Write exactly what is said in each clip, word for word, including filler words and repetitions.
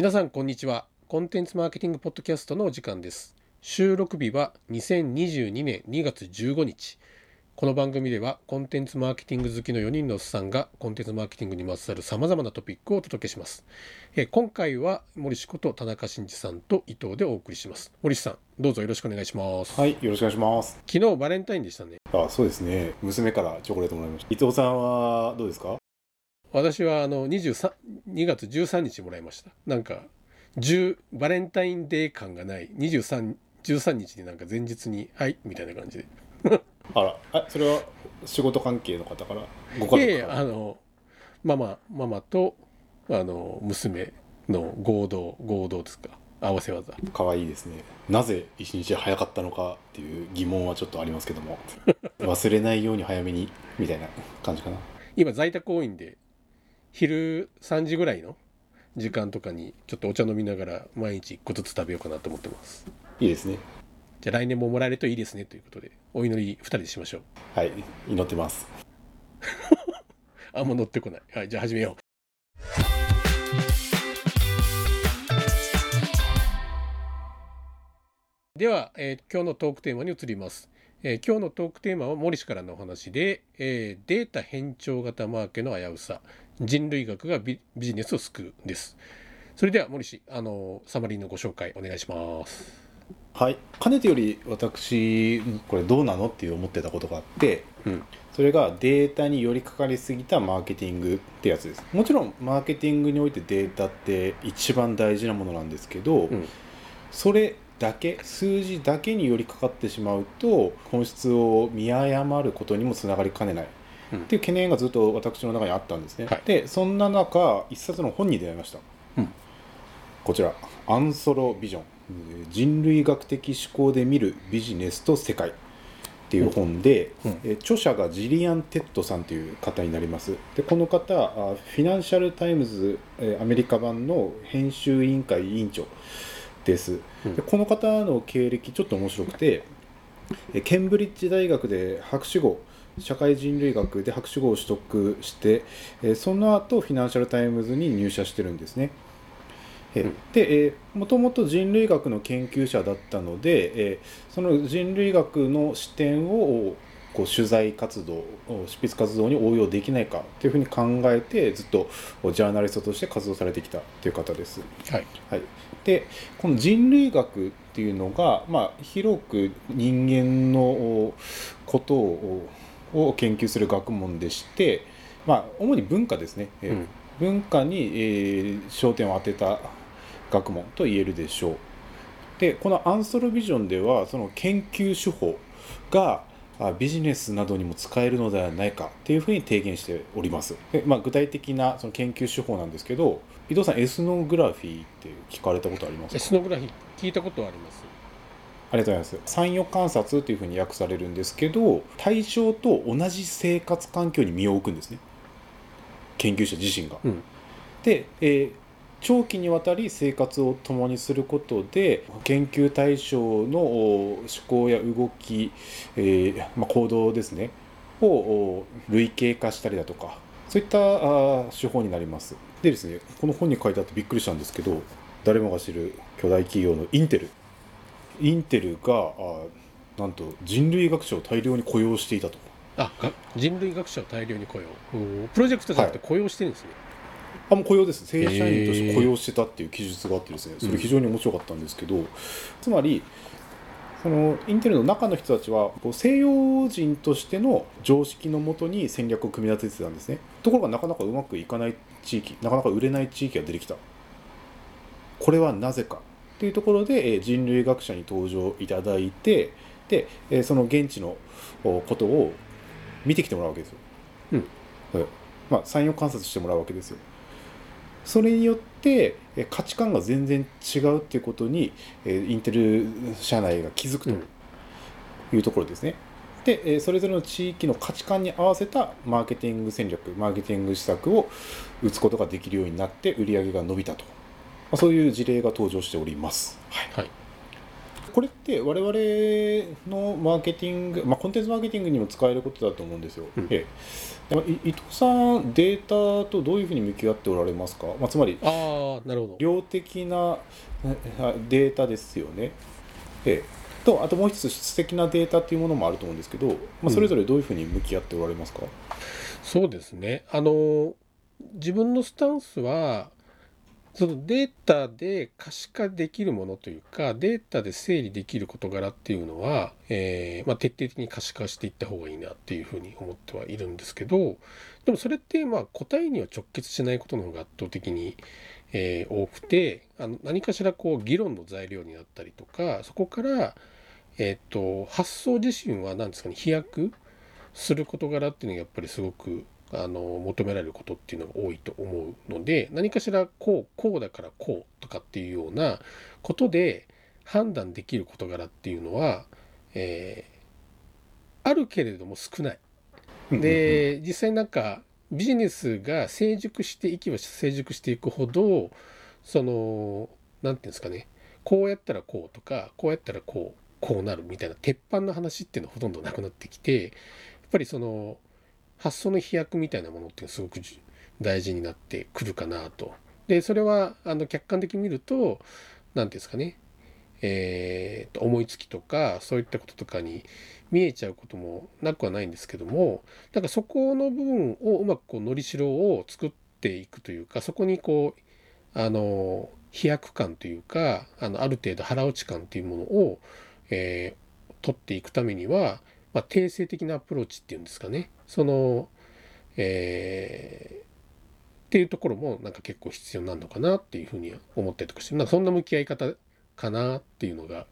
皆さんこんにちは。コンテンツマーケティングポッドキャストのお時間です。収録日はにせんにじゅうにねんにがつじゅうごにち。この番組ではコンテンツマーケティング好きのよにんのおっさんがコンテンツマーケティングにまつわるさまざまなトピックをお届けします。え今回は森氏こと田中真二さんと伊藤でお送りします。森氏さん、どうぞよろしくお願いします。はい、よろしくお願いします。昨日バレンタインでしたね。あ、そうですね。娘からチョコレートもらいました。伊藤さんはどうですか？私はあのにがつじゅうさんにちもらいました。なんかじゅうバレンタインデー感がないにじゅうさんにちでなんか前日にはいみたいな感じであら、あ、それは仕事関係の方からご家族から？いやいや、あのママママとあの娘の合同合同ですか、合わせ技。かわいいですね。なぜ一日早かったのかっていう疑問はちょっとありますけども忘れないように早めにみたいな感じかな。今在宅多いんで昼さんじぐらいの時間とかにちょっとお茶飲みながら毎日いっこずつ食べようかなと思ってます。いいですね。じゃあ来年ももらえるといいですねということでお祈りふたりでしましょう。はい、祈ってますあ、もう乗ってこない。はい、じゃあ始めよう。では、えー、今日のトークテーマに移ります。えー、今日のトークテーマは森氏からのお話で、えー、データ偏重型マーケの危うさ、人類学が ビ, ビジネスを救うです。それでは森氏、あのー、サマリーのご紹介お願いします。はい、かねてより私これどうなのって思ってたことがあって、うん、それがデータに寄りかかりすぎたマーケティングってやつです。もちろんマーケティングにおいてデータって一番大事なものなんですけど、うん、それだけ数字だけに寄りかかってしまうと本質を見誤ることにもつながりかねないっていう懸念がずっと私の中にあったんですね、はい、でそんな中一冊の本に出会いました。うん、こちらアンソロビジョン、人類学的思考で見るビジネスと世界っていう本で、うんうん、著者がジリアン・テッドさんという方になります。でこの方フィナンシャルタイムズアメリカ版の編集委員会委員長です。うん、でこの方の経歴ちょっと面白くて、ケンブリッジ大学で博士号、社会人類学で博士号を取得して、その後フィナンシャルタイムズに入社してるんですね。でもともと人類学の研究者だったので、えー、その人類学の視点をこう取材活動、執筆活動に応用できないかというふうに考えてずっとジャーナリストとして活動されてきたという方です。はいはい、でこの人類学っていうのが、まあ、広く人間のことを、を研究する学問でして、まあ、主に文化ですね。えーうん、文化に、えー、焦点を当てた学問と言えるでしょう。でこのアンソロビジョンではその研究手法がビジネスなどにも使えるのではないかというふうに提言しております。で、まあ、具体的なその研究手法なんですけど、伊藤さんエスノグラフィーって聞かれたことありますか？エスノグラフィー聞いたことはあります。ありがとうございます。参与観察というふうに訳されるんですけど、対象と同じ生活環境に身を置くんですね、研究者自身が。うん、で、えー長期にわたり生活を共にすることで研究対象の思考や動き、えーまあ、行動ですねを類型化したりだとか、そういった手法になります。でですね、この本に書いてあってびっくりしたんですけど、誰もが知る巨大企業のインテルインテルがなんと人類学者を大量に雇用していたと。あ、人類学者を大量に雇用、プロジェクトじゃなくて雇用してるんですね。はい、あ、もう雇用です。正社員として雇用してたっていう記述があってですね、それ非常に面白かったんですけど、うん、つまりそのインテルの中の人たちは西洋人としての常識のもとに戦略を組み立ててたんですね。ところがなかなかうまくいかない地域、なかなか売れない地域が出てきた。これはなぜかというところで人類学者に登場いただいて、でその現地のことを見てきてもらうわけですよ。うん、まあ、産業観察してもらうわけですよ。それによって価値観が全然違うっていうことにインテル社内が気づくというところですね。うん、でそれぞれの地域の価値観に合わせたマーケティング戦略、マーケティング施策を打つことができるようになって売り上げが伸びたと、そういう事例が登場しております。はいはい、これって我々のマーケティング、まあ、コンテンツマーケティングにも使えることだと思うんですよ、うん、ええ、伊藤さんデータとどういうふうに向き合っておられますか、まあ、つまりあ、なるほど、量的なデータですよね、ええ、とあともう一つ質的なデータというものもあると思うんですけど、まあ、それぞれどういうふうに向き合っておられますか、うん、そうですね、あの自分のスタンスはそのデータで可視化できるものというかデータで整理できる事柄っていうのは、えーまあ、徹底的に可視化していった方がいいなっていうふうに思ってはいるんですけど、でもそれってまあ答えには直結しないことの方が圧倒的に、えー、多くて、あの何かしらこう議論の材料になったりとか、そこから、えー、と発想自身は何ですかね、飛躍する事柄っていうのがやっぱりすごくあの求められることっていうのが多いと思うので、何かしらこうこうだからこうとかっていうようなことで判断できる事柄っていうのは、えー、あるけれども少ないで、実際なんかビジネスが成熟していけば成熟していくほど、そのなんていうんですかね、こうやったらこうとかこうやったらこうこうなるみたいな鉄板の話っていうのはほとんどなくなってきて、やっぱりその発想の飛躍みたいなものってすごく大事になってくるかなと。でそれはあの客観的に見ると何ていうんですかね、えー、思いつきとかそういったこととかに見えちゃうこともなくはないんですけども、だからそこの部分をうまくこうのりしろを作っていくというか、そこにこうあの飛躍感というか、あのある程度腹落ち感というものを、えー、取っていくためには、まあ、定性的なアプローチっていうんですかね、その、えー、っていうところもなんか結構必要なのかなっていうふうに思ったりとかして、なんかそんな向き合い方かなっていうのが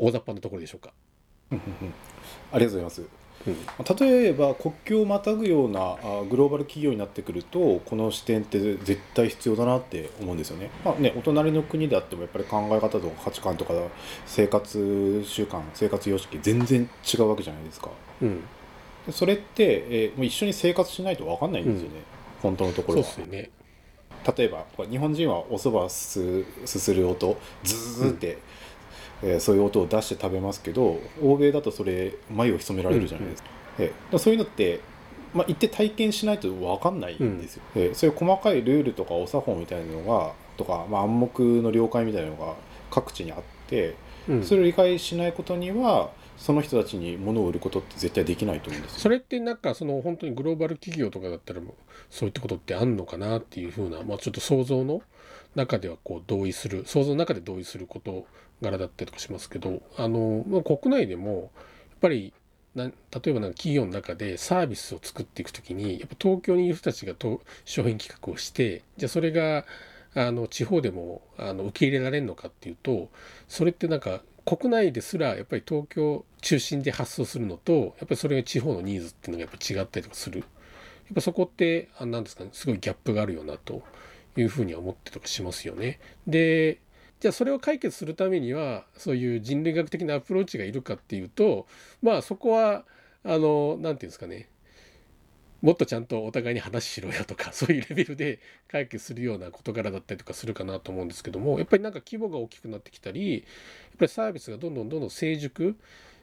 大雑把なところでしょうか。ありがとうございます、うん、例えば国境をまたぐようなグローバル企業になってくると、この視点って絶対必要だなって思うんですよね、まあ、ね、お隣の国であってもやっぱり考え方とか価値観とか生活習慣生活様式全然違うわけじゃないですか、うん、それって、えー、もう一緒に生活しないと分かんないんですよね、うん、本当のところは。そうですね、例えば日本人はおそばすする音ズーって、うん、えー、そういう音を出して食べますけど、欧米だとそれ眉を潜められるじゃないですか、うんうん、えー、そういうのって、まあ、行って体験しないと分かんないんですよ、うん、えー、そういう細かいルールとかお作法みたいなのがとか、まあ、暗黙の了解みたいなのが各地にあって、うん、それを理解しないことにはその人たちに物を売ることって絶対できないと思うんですよ。それってなんかその本当にグローバル企業とかだったらそういったことってあんのかなっていうふうな、まあ、ちょっと想像の中ではこう同意する想像の中で同意する事柄だったりとかしますけど、あの、まあ、国内でもやっぱりな、例えばなんか企業の中でサービスを作っていくときにやっぱ東京にいる人たちがと商品企画をして、じゃあそれがあの地方でもあの受け入れられるのかっていうと、それってなんか国内ですらやっぱり東京中心で発想するのと、やっぱりそれが地方のニーズっていうのがやっぱ違ったりとかする、やっぱそこって何ですかね、すごいギャップがあるよなというふうには思ってとかしますよね。でじゃあそれを解決するためにはそういう人類学的なアプローチがいるかっていうと、まあそこはあの何ていうんですかね、もっとちゃんとお互いに話しろよとか、そういうレベルで解決するような事柄だったりとかするかなと思うんですけども、やっぱりなんか規模が大きくなってきたり、やっぱりサービスがどんどんどんどん成熟、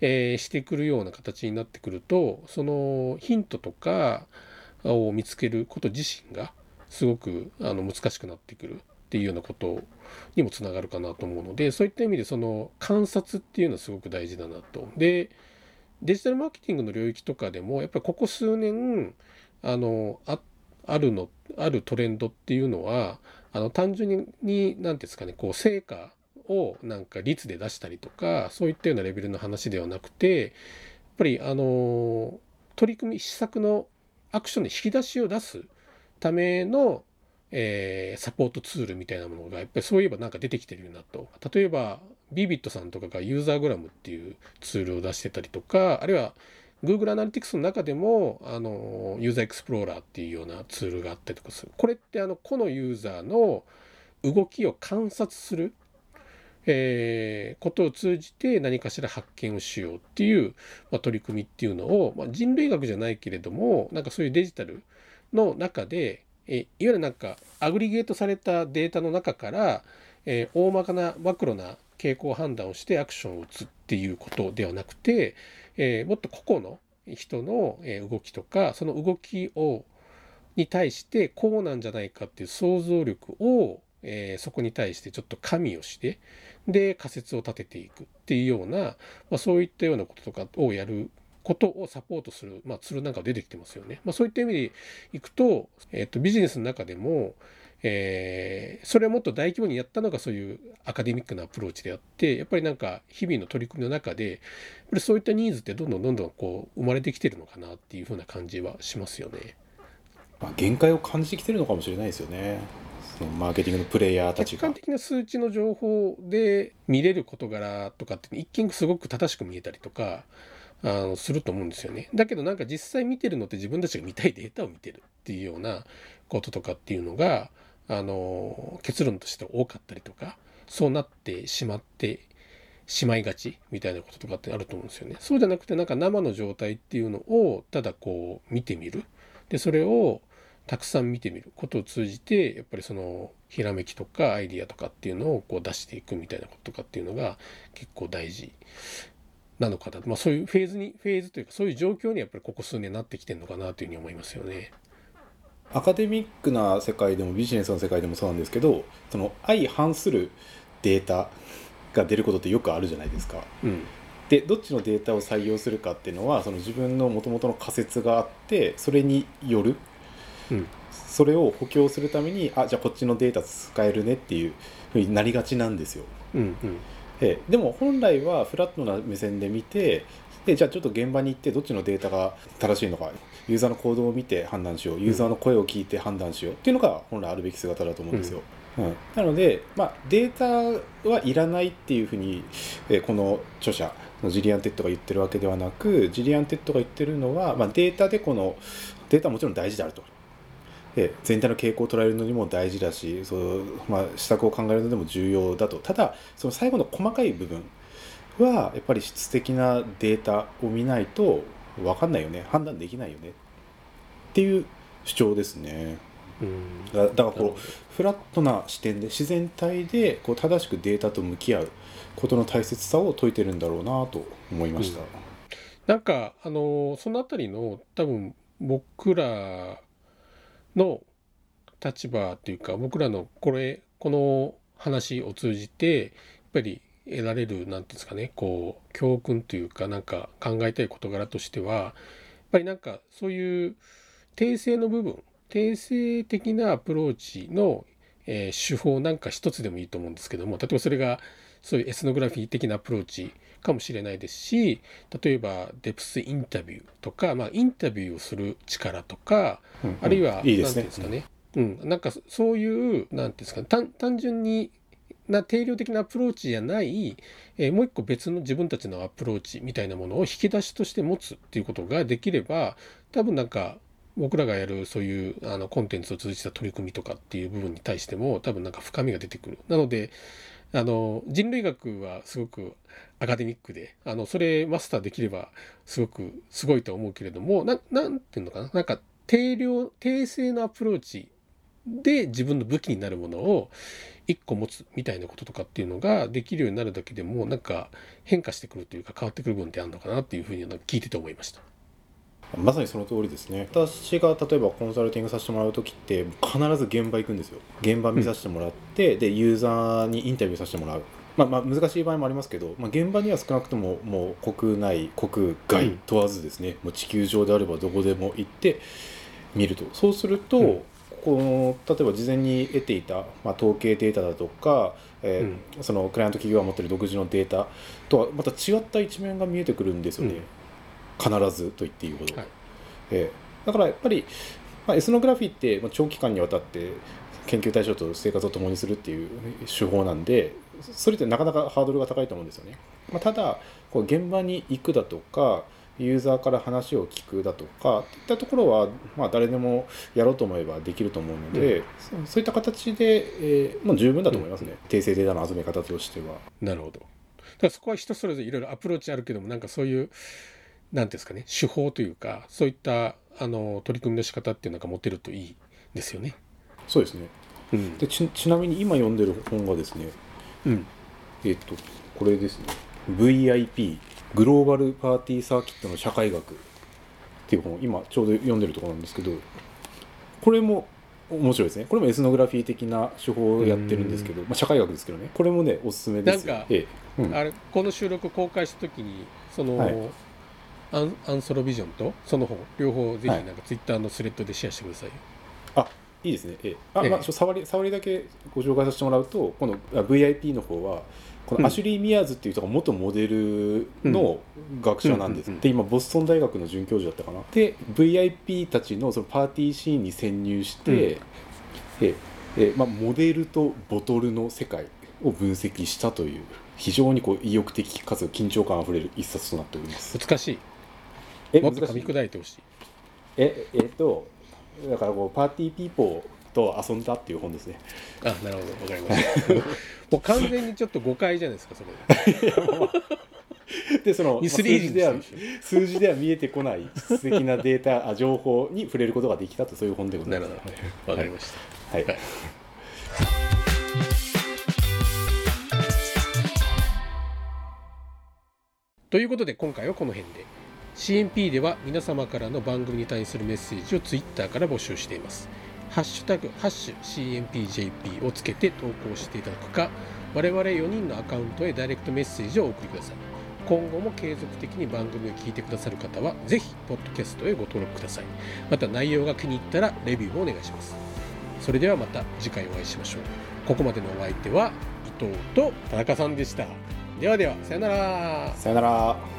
えー、してくるような形になってくると、そのヒントとかを見つけること自身がすごくあの難しくなってくるっていうようなことにもつながるかなと思うので、そういった意味でその観察っていうのはすごく大事だなと。でデジタルマーケティングの領域とかでもやっぱりここ数年あの あ, あるのあるトレンドっていうのは、あの単純に何て言うんですかね、こう成果をなんか率で出したりとかそういったようなレベルの話ではなくて、やっぱりあの取り組み施策のアクションの引き出しを出すための、えー、サポートツールみたいなものがやっぱりそういえばなんか出てきてるよなと。例えばビビットさんとかがユーザーグラムっていうツールを出してたりとか、あるいは Google アナリティクスの中でもあのユーザーエクスプローラーっていうようなツールがあったりとかする。これってあの個のユーザーの動きを観察する、えー、ことを通じて何かしら発見をしようっていう、まあ、取り組みっていうのを、まあ、人類学じゃないけれどもなんかそういうデジタルの中で、えいわゆるなんかアグリゲートされたデータの中から、えー、大まかなマクロな傾向判断をしてアクションを打つっていうことではなくて、えー、もっと個々の人の動きとか、その動きをに対してこうなんじゃないかっていう想像力を、えー、そこに対してちょっと加味をしてで仮説を立てていくっていうような、まあ、そういったようなこととかをやることをサポートする、まあ、ツールなんか出てきてますよね。まあ、そういった意味でいくと、えーと、ビジネスの中でも、えー、それをもっと大規模にやったのがそういうアカデミックなアプローチであって、やっぱりなんか日々の取り組みの中でやっぱりそういったニーズってどんどんどんどんこう生まれてきてるのかなっていうふうな感じはしますよね。まあ、限界を感じてきてるのかもしれないですよね。そのマーケティングのプレイヤーたちが客観的な数値の情報で見れる事柄とかって一見すごく正しく見えたりとかあのすると思うんですよね。だけどなんか実際見てるのって自分たちが見たいデータを見てるっていうようなこととかっていうのがあの結論として多かったりとか、そうなってしまってしまいがちみたいなこととかってあると思うんですよね。そうじゃなくてなんか生の状態っていうのをただこう見てみる、でそれをたくさん見てみることを通じてやっぱりそのひらめきとかアイディアとかっていうのをこう出していくみたいなこととかっていうのが結構大事なのかな、まあ、そういうフェーズにフェーズというかそういう状況にやっぱりここ数年なってきてるのかなというふうに思いますよね。アカデミックな世界でもビジネスの世界でもそうなんですけど、その相反するデータが出ることってよくあるじゃないですか、うん、でどっちのデータを採用するかっていうのはその自分の元々の仮説があってそれによる、うん、それを補強するためにあじゃあこっちのデータ使えるねっていうふうになりがちなんですよ、うんうん、えでも本来はフラットな目線で見てでじゃあちょっと現場に行ってどっちのデータが正しいのかユーザーの行動を見て判断しよう、ユーザーの声を聞いて判断しようっていうのが本来あるべき姿だと思うんですよ、うんうん、なので、まあ、データはいらないっていうふうに、えこの著者のジリアン・テッドが言ってるわけではなく、ジリアン・テッドが言ってるのは、まあ、データでこのデータはもちろん大事であると、全体の傾向を捉えるのにも大事だし、そう、まあ、施策を考えるのでも重要だと。ただその最後の細かい部分はやっぱり質的なデータを見ないと分かんないよね、判断できないよねっていう主張ですね。うん、だ, だからこうフラットな視点で自然体でこう正しくデータと向き合うことの大切さを説いてるんだろうなと思いました。うん、なんかあのそのあたりの多分僕らの立場というか僕らのこれこの話を通じてやっぱり得られるなんていうんですかね、こう教訓というかなんか考えたい事柄としてはやっぱりなんかそういう訂正の部分、訂正的なアプローチの、えー、手法なんか一つでもいいと思うんですけども、例えばそれがそういうエスノグラフィー的なアプローチかもしれないですし、例えばデプスインタビューとか、まあ、インタビューをする力とか、うんうん、あるいは何ですね、なんていうんですかね、うんうん、なんかそういうなんていうんですかね、単、単純にな定量的なアプローチじゃない、えー、もう一個別の自分たちのアプローチみたいなものを引き出しとして持つっていうことができれば、多分なんか僕らがやるそういうあのコンテンツを通じた取り組みとかっていう部分に対しても多分なんか深みが出てくる。なのであの人類学はすごくアカデミックであのそれマスターできればすごくすごいとは思うけれども、 な, なんていうのかななんか定量定性のアプローチで自分の武器になるものを一個持つみたいなこととかっていうのができるようになるだけでもなんか変化してくるというか変わってくる部分ってあるのかなっていうふうに聞いてて思いました。まさにその通りですね。私が例えばコンサルティングさせてもらう時って必ず現場行くんですよ。現場見させてもらって、うん、でユーザーにインタビューさせてもらう、まあ、まあ難しい場合もありますけど、まあ、現場には少なくとももう国内国外問わずですね、うん、もう地球上であればどこでも行って見ると。そうすると、うん、この例えば事前に得ていた、まあ、統計データだとか、えーうん、そのクライアント企業が持っている独自のデータとはまた違った一面が見えてくるんですよね、うん、必ずと言っていいほど、はいえー、だからやっぱり、まあ、エスノグラフィーって長期間にわたって研究対象と生活を共にするっていう手法なんで、それってなかなかハードルが高いと思うんですよね、まあ、ただこう現場に行くだとかユーザーから話を聞くだとかっていったところは、まあ、誰でもやろうと思えばできると思うので、うん、そういった形で、えー、もう十分だと思いますね、うん、訂正データの集め方としては。なるほど。だそこは人それぞれいろいろアプローチあるけども、なんかそういうなんですかね、手法というかそういったあの取り組みの仕方っていうのが持てるといいですよね。そうですね、うん、で ち, ちなみに今読んでる本がですね、うん、えっとこれですね、 ブイアイピー グローバルパーティーサーキットの社会学っていう本を今ちょうど読んでるところなんですけど、これも面白いですね。これもエスノグラフィー的な手法をやってるんですけど、まあ、社会学ですけどね、これもねおすすめですよ。なんか、ええうん、あれこの収録公開した時にその、はい、ア, ンアンソロビジョンとその本両方ぜひなんかツイッターのスレッドでシェアしてくださいよ、はい、あいいですね、ええあええまあ、触り触りだけご紹介させてもらうと、この ブイアイピー の方はこのアシュリー・ミアーズっていう人が元モデルの学者なんです、うんうんうんうん、で今ボストン大学の准教授だったかな、で ブイアイピー たち の, そのパーティーシーンに潜入して、うんええまあ、モデルとボトルの世界を分析したという非常にこう意欲的かつ緊張感あふれる一冊となっております。難しい、えもっと噛み砕いてほしい。ええっとだからこうパーティーピーポーと遊んだっていう本ですね。あ、なるほど、わかりました。もう完全にちょっと誤解じゃないですかそれ。でその数字では数字では見えてこない質的なデータ情報に触れることができたと、そういう本でございます。なるほど、わかりました。はい。はいはい、ということで今回はこの辺で。シーエムピー では皆様からの番組に対するメッセージをツイッターから募集しています。ハッシュタグハッシュ シーエムピージェーピー をつけて投稿していただくか、我々よにんのアカウントへダイレクトメッセージをお送りください。今後も継続的に番組を聞いてくださる方はぜひポッドキャストへご登録ください。また内容が気に入ったらレビューもお願いします。それではまた次回お会いしましょう。ここまでのお相手は伊藤と田中さんでした。ではでは、さよなら。さよなら。